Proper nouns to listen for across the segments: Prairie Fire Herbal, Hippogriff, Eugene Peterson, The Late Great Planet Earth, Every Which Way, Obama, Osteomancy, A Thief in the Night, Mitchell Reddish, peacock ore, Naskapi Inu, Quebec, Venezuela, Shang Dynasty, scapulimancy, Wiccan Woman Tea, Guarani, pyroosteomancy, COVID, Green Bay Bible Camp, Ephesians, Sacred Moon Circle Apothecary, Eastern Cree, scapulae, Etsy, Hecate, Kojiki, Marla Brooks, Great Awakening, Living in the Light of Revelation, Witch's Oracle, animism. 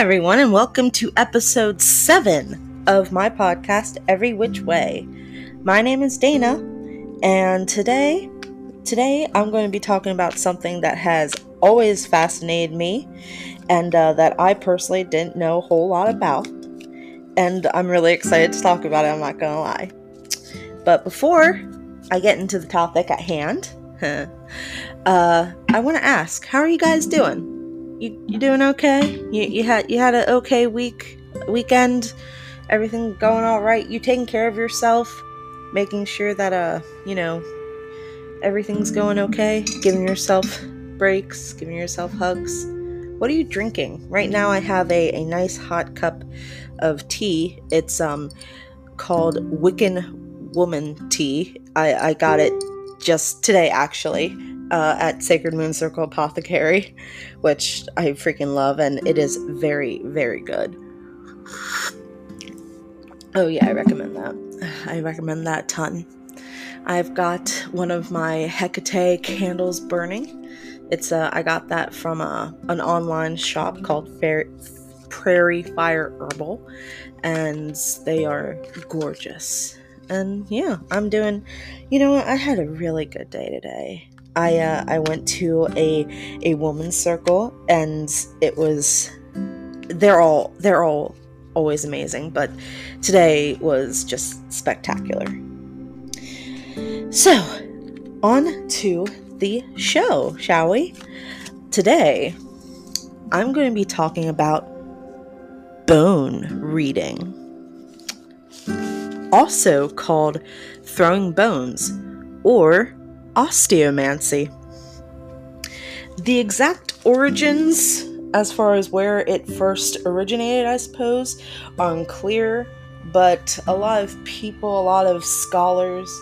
everyone, and welcome to episode 7 of my podcast, Every Which Way. My name is Dana, and today I'm going to be talking about something that has always fascinated me, and that I personally didn't know a whole lot about, and I'm really excited to talk about it, I'm not going to lie. But before I get into the topic at hand, I want to ask, how are you guys doing? You doing okay? You had an okay weekend? Everything going all right? You taking care of yourself? Making sure that, everything's going okay? Giving yourself breaks? Giving yourself hugs? What are you drinking? Right now I have a nice hot cup of tea. It's called Wiccan Woman Tea. I got it just today, actually. At Sacred Moon Circle Apothecary, which I freaking love, and it is very, very good. Oh yeah, I recommend that. I recommend that ton. I've got one of my Hecate candles burning. It's I got that from an online shop called Prairie Fire Herbal, and they are gorgeous. And yeah, I'm doing. You know, I had a really good day today. I went to a woman's circle, and it was, they're all always amazing, but today was just spectacular. So, on to the show, shall we? Today, I'm going to be talking about bone reading, also called throwing bones, or osteomancy. The exact origins, as far as where it first originated, I suppose, are unclear, but a lot of people, a lot of scholars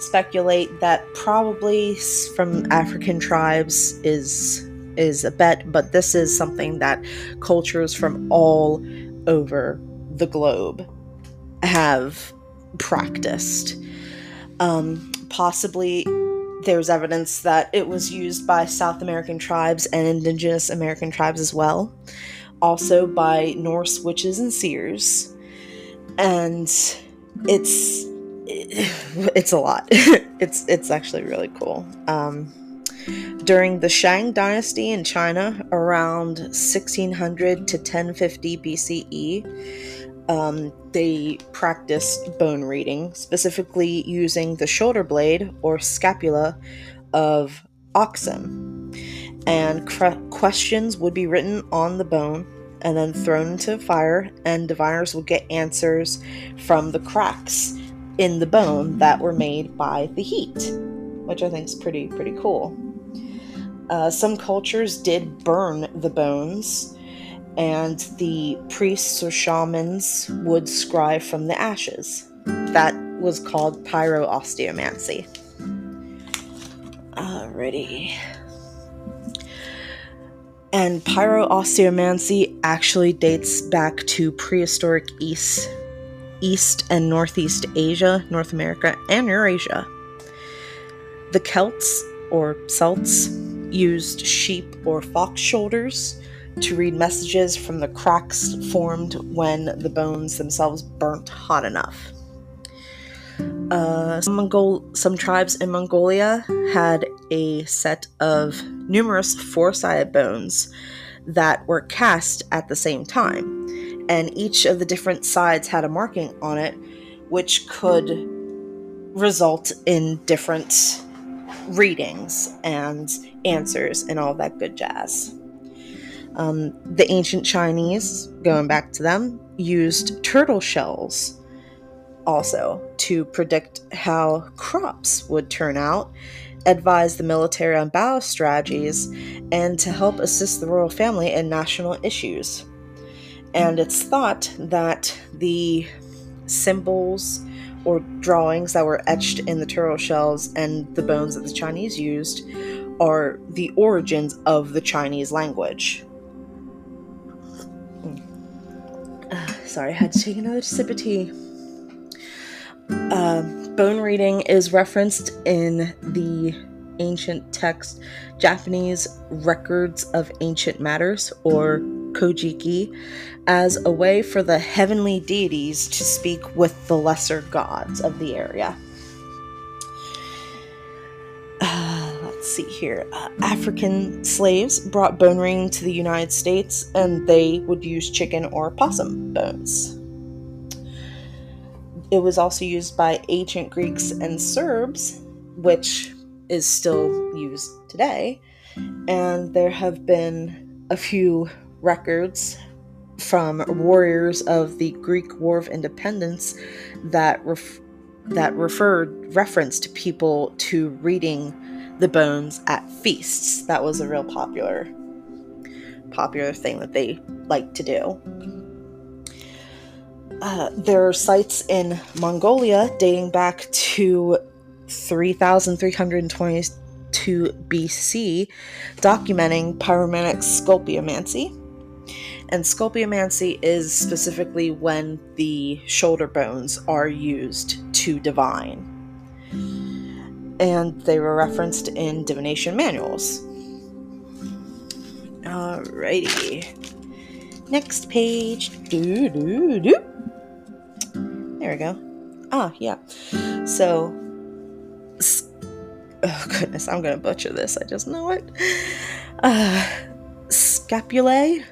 speculate that probably from African tribes is a bet, but this is something that cultures from all over the globe have practiced. Possibly there's evidence that it was used by South American tribes and indigenous American tribes as well. Also by Norse witches and seers. And it's a lot. It's actually really cool. During the Shang Dynasty in China, around 1600 to 1050 BCE, they practiced bone reading, specifically using the shoulder blade or scapula of oxen. And questions would be written on the bone and then thrown into fire, and diviners would get answers from the cracks in the bone that were made by the heat, which I think is pretty cool. Some cultures did burn the bones, and the priests or shamans would scry from the ashes. That was called pyroosteomancy. Alrighty. And pyroosteomancy actually dates back to prehistoric East and Northeast Asia, North America, and Eurasia. The Celts, or Celts, used sheep or fox shoulders to read messages from the cracks formed when the bones themselves burnt hot enough. Some tribes in Mongolia had a set of numerous four-sided bones that were cast at the same time, and each of the different sides had a marking on it, which could result in different readings and answers and all that good jazz. The ancient Chinese, going back to them, used turtle shells also to predict how crops would turn out, advise the military on battle strategies, and to help assist the royal family in national issues. And it's thought that the symbols or drawings that were etched in the turtle shells and the bones that the Chinese used are the origins of the Chinese language. Sorry, I had to take another sip of tea. Bone reading is referenced in the ancient text Japanese Records of Ancient Matters, or Kojiki as a way for the heavenly deities to speak with the lesser gods of the area. Let's see here. African slaves brought bone ring to the United States, and they would use chicken or possum bones. It was also used by ancient Greeks and Serbs, which is still used today. And there have been a few records from warriors of the Greek War of Independence that referenced people to reading the bones at feasts. That was a real popular thing that they liked to do. There are sites in Mongolia dating back to 3,322 BC documenting pyromantic scapulimancy. And scapulimancy is specifically when the shoulder bones are used to divine. And they were referenced in divination manuals. Alrighty. Next page. There we go. Ah, yeah. So, oh goodness, I'm gonna butcher this. I just know it. Scapulae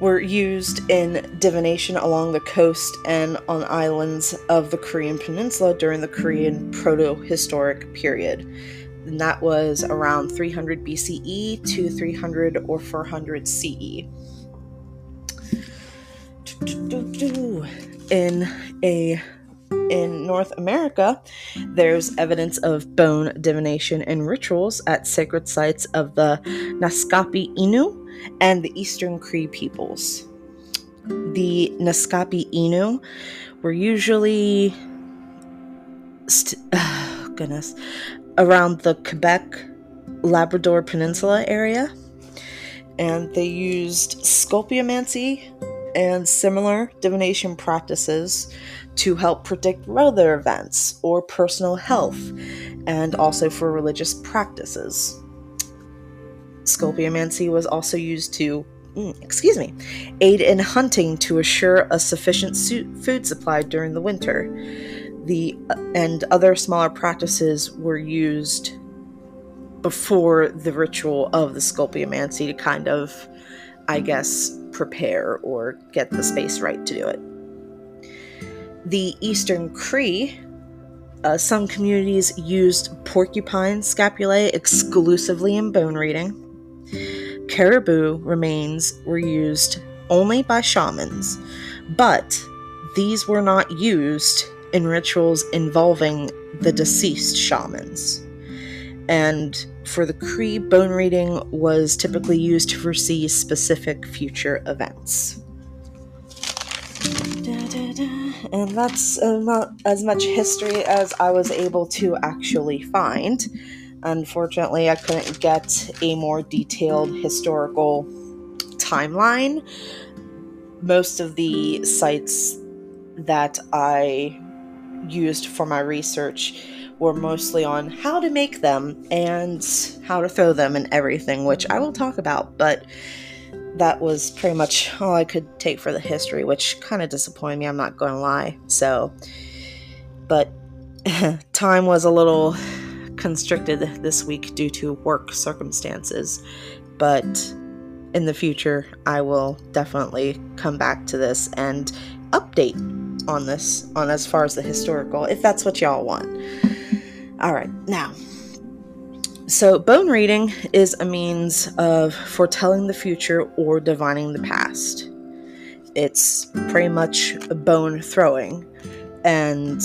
were used in divination along the coast and on islands of the Korean peninsula during the Korean protohistoric period. And that was around 300 BCE to 300 or 400 CE. In North America, there's evidence of bone divination and rituals at sacred sites of the Naskapi Inu and the Eastern Cree peoples. The Naskapi Inu were usually around the Quebec Labrador Peninsula area, and they used scapulimancy and similar divination practices to help predict weather events or personal health, and also for religious practices. Scapulimancy was also used to aid in hunting to assure a sufficient food supply during the winter. And other smaller practices were used before the ritual of the scapulimancy to kind of, I guess, prepare or get the space right to do it. The Eastern Cree, some communities used porcupine scapulae exclusively in bone reading. Caribou remains were used only by shamans, but these were not used in rituals involving the deceased shamans. And for the Cree, bone reading was typically used to foresee specific future events. And that's not as much history as I was able to actually find. Unfortunately, I couldn't get a more detailed historical timeline. Most of the sites that I used for my research were mostly on how to make them and how to throw them and everything, which I will talk about, but that was pretty much all I could take for the history, which kind of disappointed me, I'm not going to lie. So, but time was a little constricted this week due to work circumstances, but in the future, I will definitely come back to this and update on this, on as far as the historical, if that's what y'all want. All right, now. So, bone reading is a means of foretelling the future or divining the past. It's pretty much bone throwing, and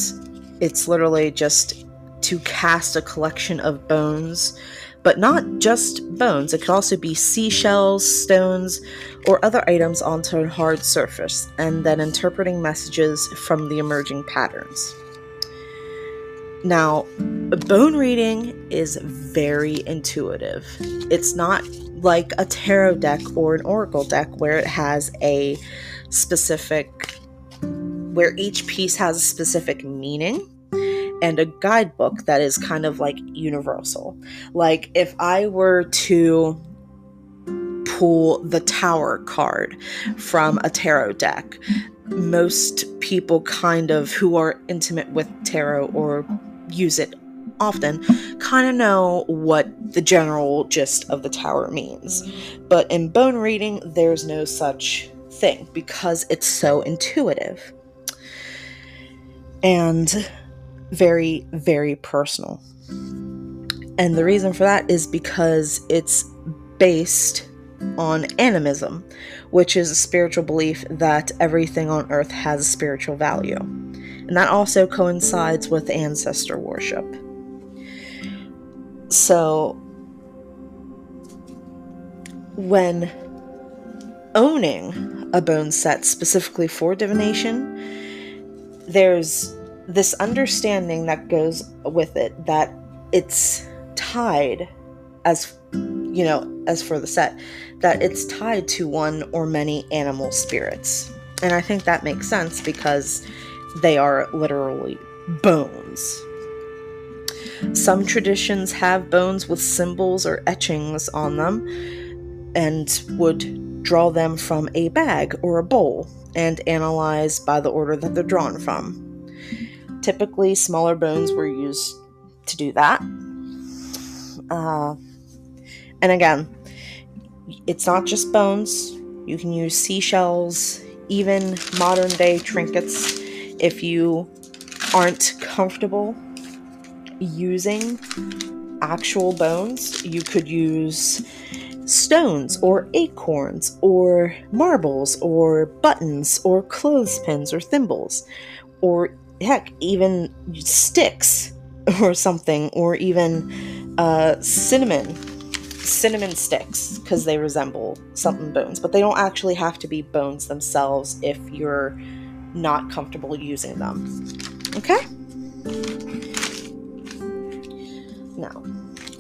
it's literally just to cast a collection of bones, but not just bones. It could also be seashells, stones, or other items onto a hard surface, and then interpreting messages from the emerging patterns. Now, bone reading is very intuitive. It's not like a tarot deck or an oracle deck where it has a specific, where each piece has a specific meaning and a guidebook that is kind of like universal. Like if I were to pull the Tower card from a tarot deck, most people kind of who are intimate with tarot or use it often kind of know what the general gist of the Tower means. But in bone reading, there's no such thing because it's so intuitive and very, very personal. And the reason for that is because it's based on animism, which is a spiritual belief that everything on earth has spiritual value. And that also coincides with ancestor worship. So, when owning a bone set specifically for divination, there's this understanding that goes with it that it's tied, as you know, as for the set, that it's tied to one or many animal spirits. And I think that makes sense because they are literally bones. Some traditions have bones with symbols or etchings on them and would draw them from a bag or a bowl and analyze by the order that they're drawn from. Typically, smaller bones were used to do that. And again, it's not just bones. You can use seashells, even modern day trinkets if you aren't comfortable using actual bones. You could use stones or acorns or marbles or buttons or clothespins or thimbles or heck, even sticks or something, or even cinnamon sticks, because they resemble something bones, but they don't actually have to be bones themselves if you're not comfortable using them. Okay? Now,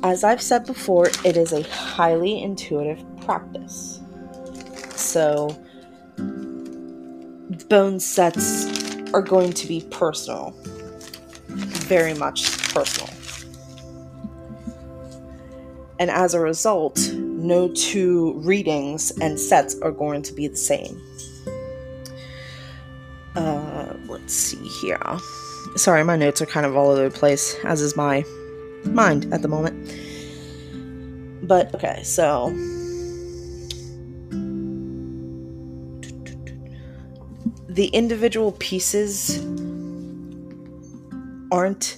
as I've said before, it is a highly intuitive practice. So, bone sets are going to be personal. Very much personal. And as a result, no two readings and sets are going to be the same. Let's see here. Sorry, my notes are kind of all over the place, as is my mind at the moment. But okay, so the individual pieces aren't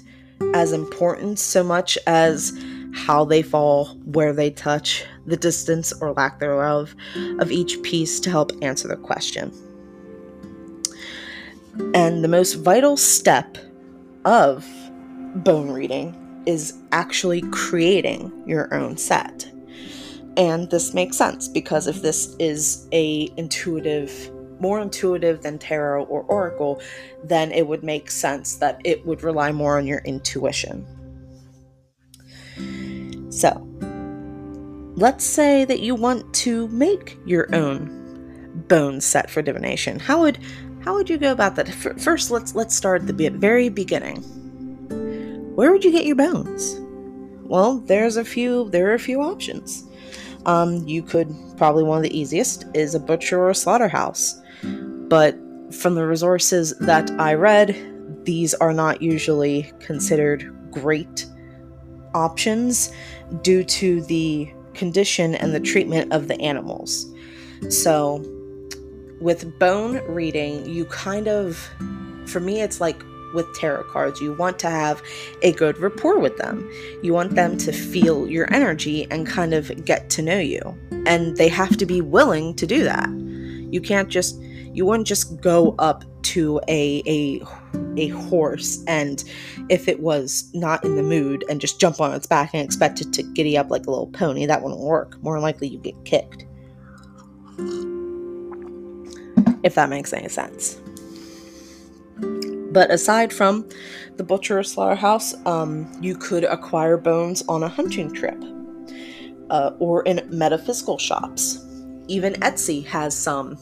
as important so much as how they fall, where they touch, the distance or lack thereof of each piece to help answer the question. And the most vital step of bone reading is actually creating your own set. And this makes sense because if this is more intuitive than tarot or oracle, then it would make sense that it would rely more on your intuition. So, let's say that you want to make your own bone set for divination. How would you go about that? First, let's start at the very beginning. Where would you get your bones? Well, there are a few options. You could, probably one of the easiest, is a butcher or a slaughterhouse. But from the resources that I read, these are not usually considered great options due to the condition and the treatment of the animals. So with bone reading, you kind of, for me, it's like with tarot cards, you want to have a good rapport with them. You want them to feel your energy and kind of get to know you. And they have to be willing to do that. You wouldn't just go up to a horse and if it was not in the mood and just jump on its back and expect it to giddy up like a little pony. That wouldn't work. More likely you get kicked. If that makes any sense. But aside from the butcher or slaughterhouse, you could acquire bones on a hunting trip or in metaphysical shops. Even Etsy has some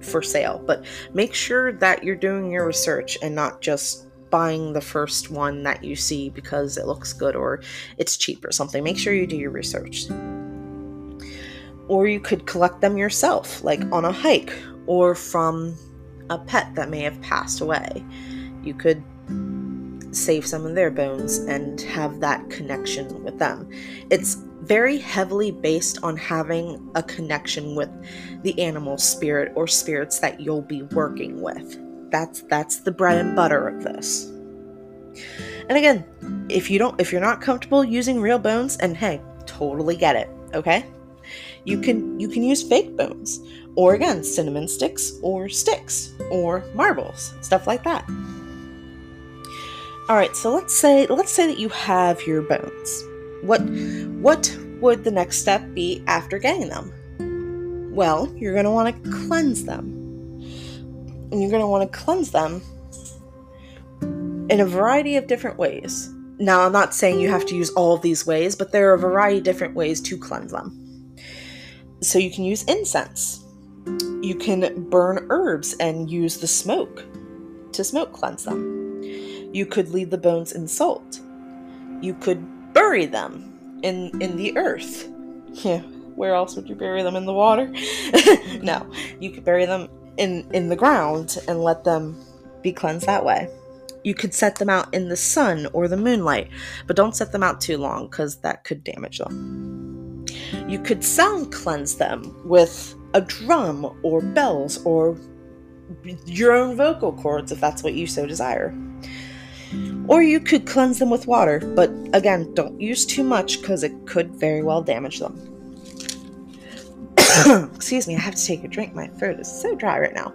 for sale, but make sure that you're doing your research and not just buying the first one that you see because it looks good or it's cheap or something. Make sure you do your research. Or you could collect them yourself, like on a hike or from a pet that may have passed away. You could save some of their bones and have that connection with them. It's very heavily based on having a connection with the animal spirit or spirits that you'll be working with. That's the bread and butter of this. And again, if you're not comfortable using real bones, and hey, totally get it, okay? You can use fake bones, or again, cinnamon sticks or marbles, stuff like that. All right, so let's say that you have your bones. What would the next step be after getting them? Well, you're going to want to cleanse them. And you're going to want to cleanse them in a variety of different ways. Now, I'm not saying you have to use all of these ways, but there are a variety of different ways to cleanse them. So you can use incense. You can burn herbs and use the smoke to smoke cleanse them. You could leave the bones in salt. You could bury them in the earth. Yeah, where else would you bury them? In the water? No, you could bury them in the ground and let them be cleansed that way. You could set them out in the sun or the moonlight, but don't set them out too long because that could damage them. You could sound cleanse them with a drum or bells or your own vocal cords if that's what you so desire. Or you could cleanse them with water, but again, don't use too much because it could very well damage them. Excuse me, I have to take a drink. My throat is so dry right now.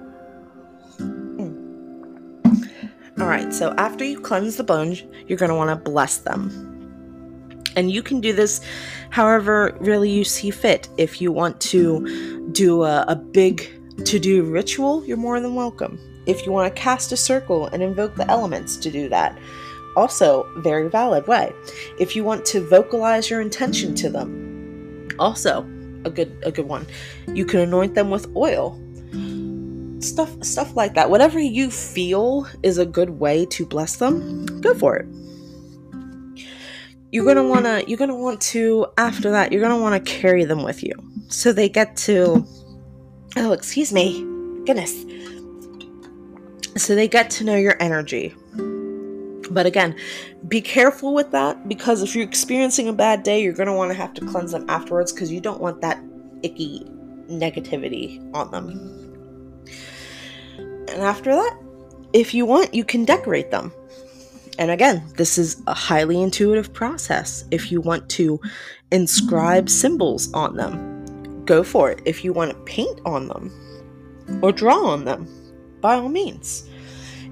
Alright, so after you cleanse the bones, you're going to want to bless them. And you can do this however really you see fit. If you want to do a big to-do ritual, you're more than welcome. If you want to cast a circle and invoke the elements to do that, also very valid way. If you want to vocalize your intention to them, also a good one. You can anoint them with oil. Stuff like that. Whatever you feel is a good way to bless them, go for it. You're gonna want to carry them with you. So they get to So they get to know your energy. But again, be careful with that, because if you're experiencing a bad day, you're going to want to have to cleanse them afterwards because you don't want that icky negativity on them. And after that, if you want, you can decorate them. And again, this is a highly intuitive process. If you want to inscribe symbols on them, go for it. If you want to paint on them or draw on them, by all means.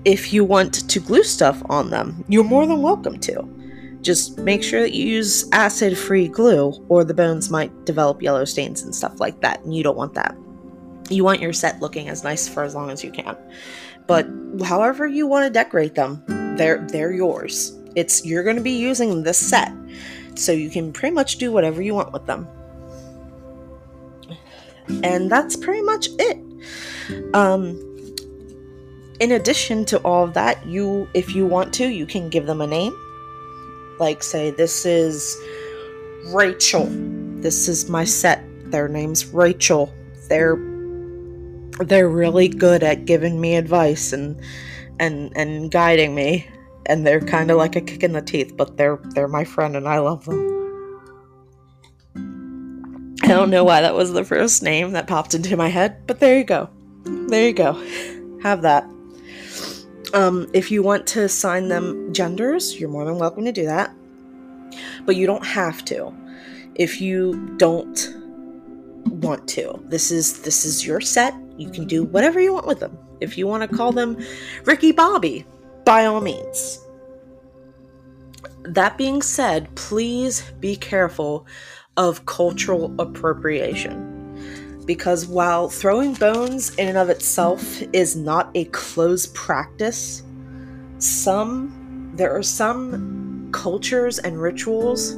If you want to glue stuff on them, you're more than welcome to. Just make sure that you use acid-free glue, or the bones might develop yellow stains and stuff like that, and you don't want that. You want your set looking as nice for as long as you can. But however you want to decorate them, they're yours. You're going to be using this set, so you can pretty much do whatever you want with them. And that's pretty much it. In addition to all of that, if you want to, you can give them a name. Like, say, this is Rachel. This is my set. Their name's Rachel. They're really good at giving me advice and guiding me. And they're kind of like a kick in the teeth, but they're my friend and I love them. I don't know why that was the first name that popped into my head, but there you go. There you go. Have that. If you want to assign them genders, you're more than welcome to do that, but you don't have to if you don't want to. This is your set. You can do whatever you want with them. If you want to call them Ricky Bobby, by all means. That being said, please be careful of cultural appropriation. Because while throwing bones in and of itself is not a closed practice, there are some cultures and rituals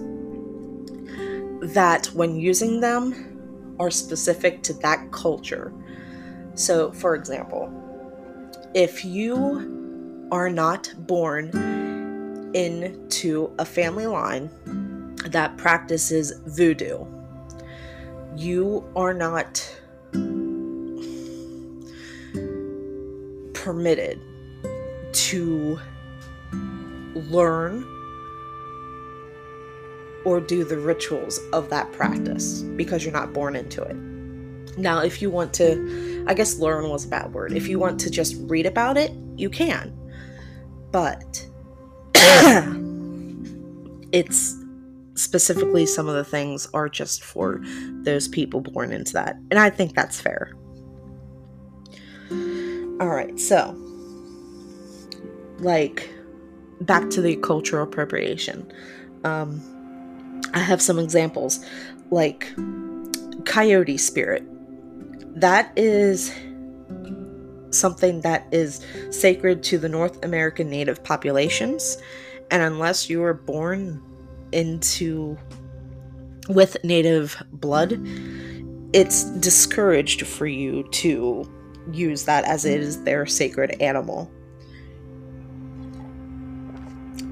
that when using them are specific to that culture. So for example, if you are not born into a family line that practices voodoo. You are not permitted to learn or do the rituals of that practice because you're not born into it. Now, if you want to, I guess learn was a bad word. If you want to just read about it, you can. But it's specifically some of the things are just for those people born into that. And I think that's fair. All right, so like back to the cultural appropriation. I have some examples like coyote spirit. That is something that is sacred to the North American native populations. And unless you were born into with native blood, it's discouraged for you to use that as it is their sacred animal.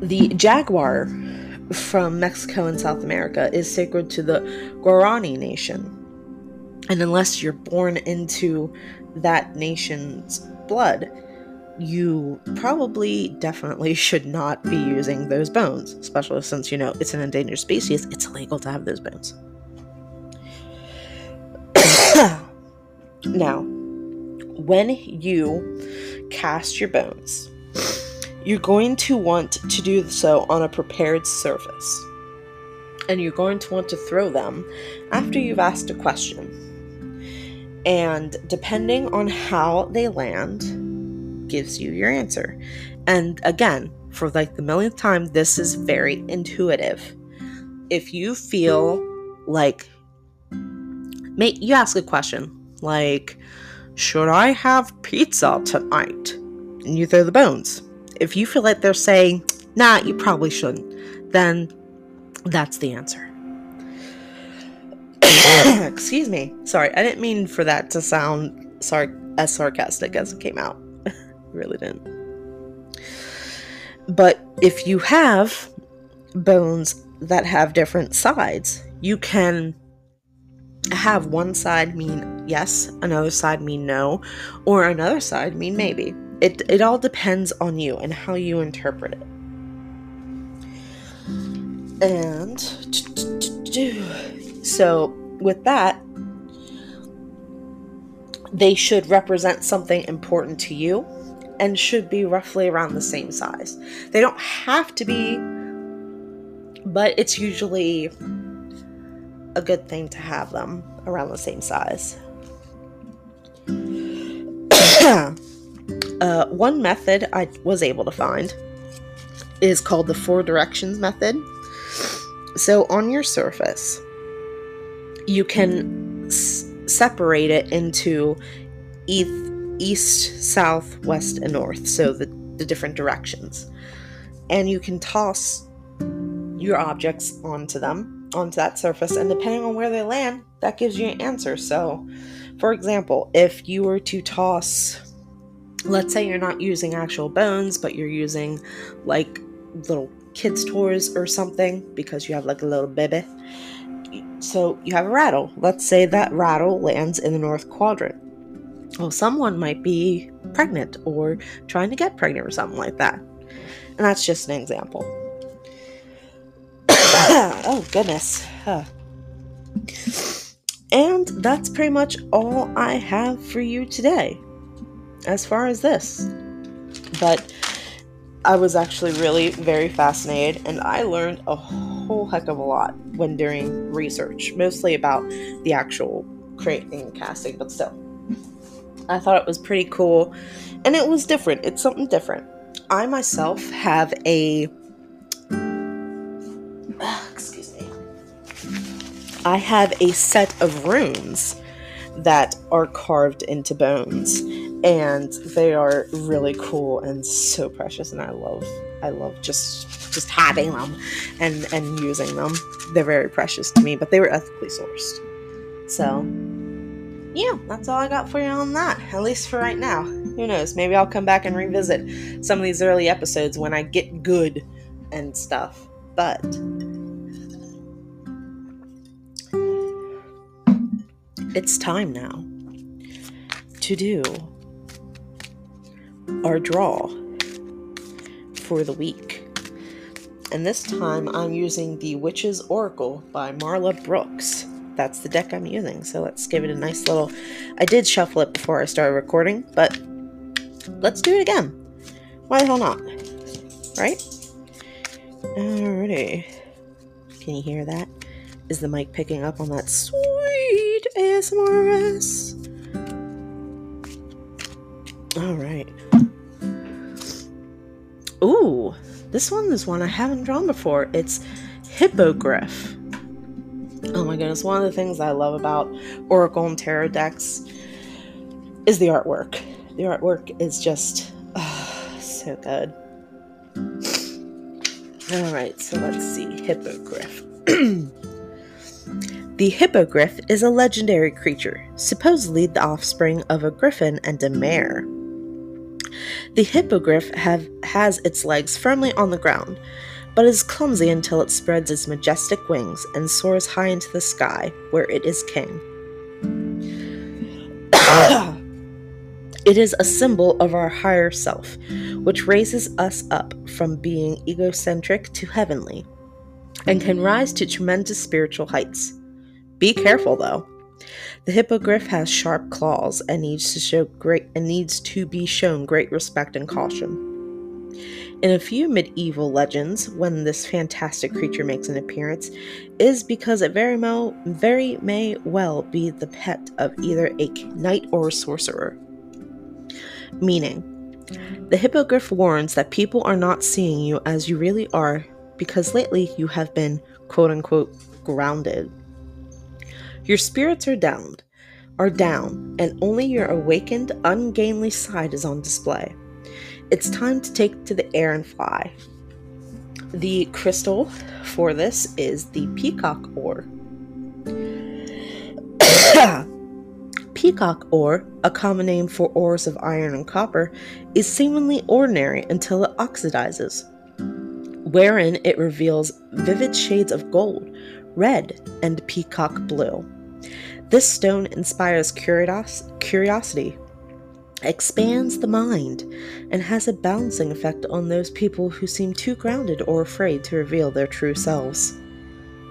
The jaguar from Mexico and South America is sacred to the Guarani nation. And unless you're born into that nation's blood, you probably definitely should not be using those bones, especially since, you know, it's an endangered species. It's illegal to have those bones. Now, when you cast your bones, you're going to want to do so on a prepared surface. And you're going to want to throw them after you've asked a question. And depending on how they land, gives you your answer. And again, for like the millionth time, this is very intuitive. If you feel like, you ask a question like, should I have pizza tonight? And you throw the bones. If you feel like they're saying, nah, you probably shouldn't, then that's the answer. Excuse me. Sorry, I didn't mean for that to sound as sarcastic as it came out. Really didn't. But if you have bones that have different sides, you can have one side mean yes, another side mean no, or another side mean maybe. It all depends on you and how you interpret it. And so with that, they should represent something important to you and should be roughly around the same size. They don't have to be, but it's usually a good thing to have them around the same size. One method I was able to find is called the four directions method. So on your surface, you can separate it into east, south, west, and north. So the different directions. And you can toss your objects onto that surface. And depending on where they land, that gives you an answer. So, for example, if you were to toss... Let's say you're not using actual bones, but you're using like little kids' toys or something because you have like a little baby. So you have a rattle. Let's say that rattle lands in the north quadrant. Well, someone might be pregnant or trying to get pregnant or something like that. And that's just an example. Oh, goodness. Huh. And that's pretty much all I have for you today. As far as this, but I was actually really very fascinated, and I learned a whole heck of a lot when doing research, mostly about the actual creating and casting, but still, I thought it was pretty cool, and it was different. It's something different. I myself have a set of runes that are carved into bones. And they are really cool and so precious, and I love just having them and using them. They're very precious to me, but they were ethically sourced. So, yeah, that's all I got for you on that, at least for right now. Who knows? Maybe I'll come back and revisit some of these early episodes when I get good and stuff. But it's time now to do our draw for the week. And this time I'm using the Witch's Oracle by Marla Brooks. That's the deck I'm using. So let's give it a nice little... I did shuffle it before I started recording, but let's do it again. Why the hell not? Right? Alrighty. Can you hear that? Is the mic picking up on that sweet ASMRS? Alright. Ooh! This one is one I haven't drawn before. It's Hippogriff. Oh my goodness, one of the things I love about Oracle and Tarot decks is the artwork. The artwork is just so good. Alright, so let's see. Hippogriff. The hippogriff is a legendary creature, supposedly the offspring of a griffin and a mare. The hippogriff has its legs firmly on the ground, but is clumsy until it spreads its majestic wings and soars high into the sky, where it is king. It is a symbol of our higher self, which raises us up from being egocentric to heavenly, and can rise to tremendous spiritual heights. Be careful, though. The hippogriff has sharp claws and needs to be shown great respect and caution. In a few medieval legends, when this fantastic creature makes an appearance, is because it very may well be the pet of either a knight or a sorcerer. Meaning, the hippogriff warns that people are not seeing you as you really are because lately you have been quote-unquote grounded. Your spirits are down, and only your awakened, ungainly side is on display. It's time to take to the air and fly. The crystal for this is the peacock ore. Peacock ore, a common name for ores of iron and copper, is seemingly ordinary until it oxidizes, wherein it reveals vivid shades of gold, red, and peacock blue. This stone inspires curiosity, expands the mind, and has a balancing effect on those people who seem too grounded or afraid to reveal their true selves.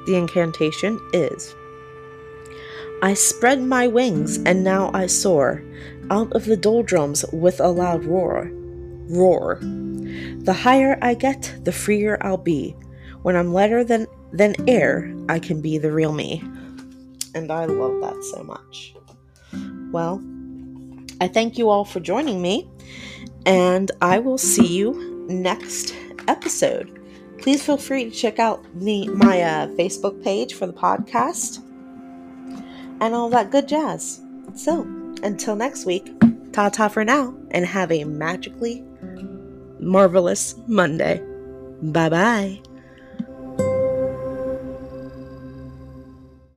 The incantation is, I spread my wings, and now I soar, out of the doldrums with a loud roar. The higher I get, the freer I'll be. When I'm lighter than air, I can be the real me. And I love that so much. Well, I thank you all for joining me, and I will see you next episode. Please feel free to check out my Facebook page for the podcast and all that good jazz. So, until next week, ta-ta for now, and have a magically marvelous Monday. Bye-bye.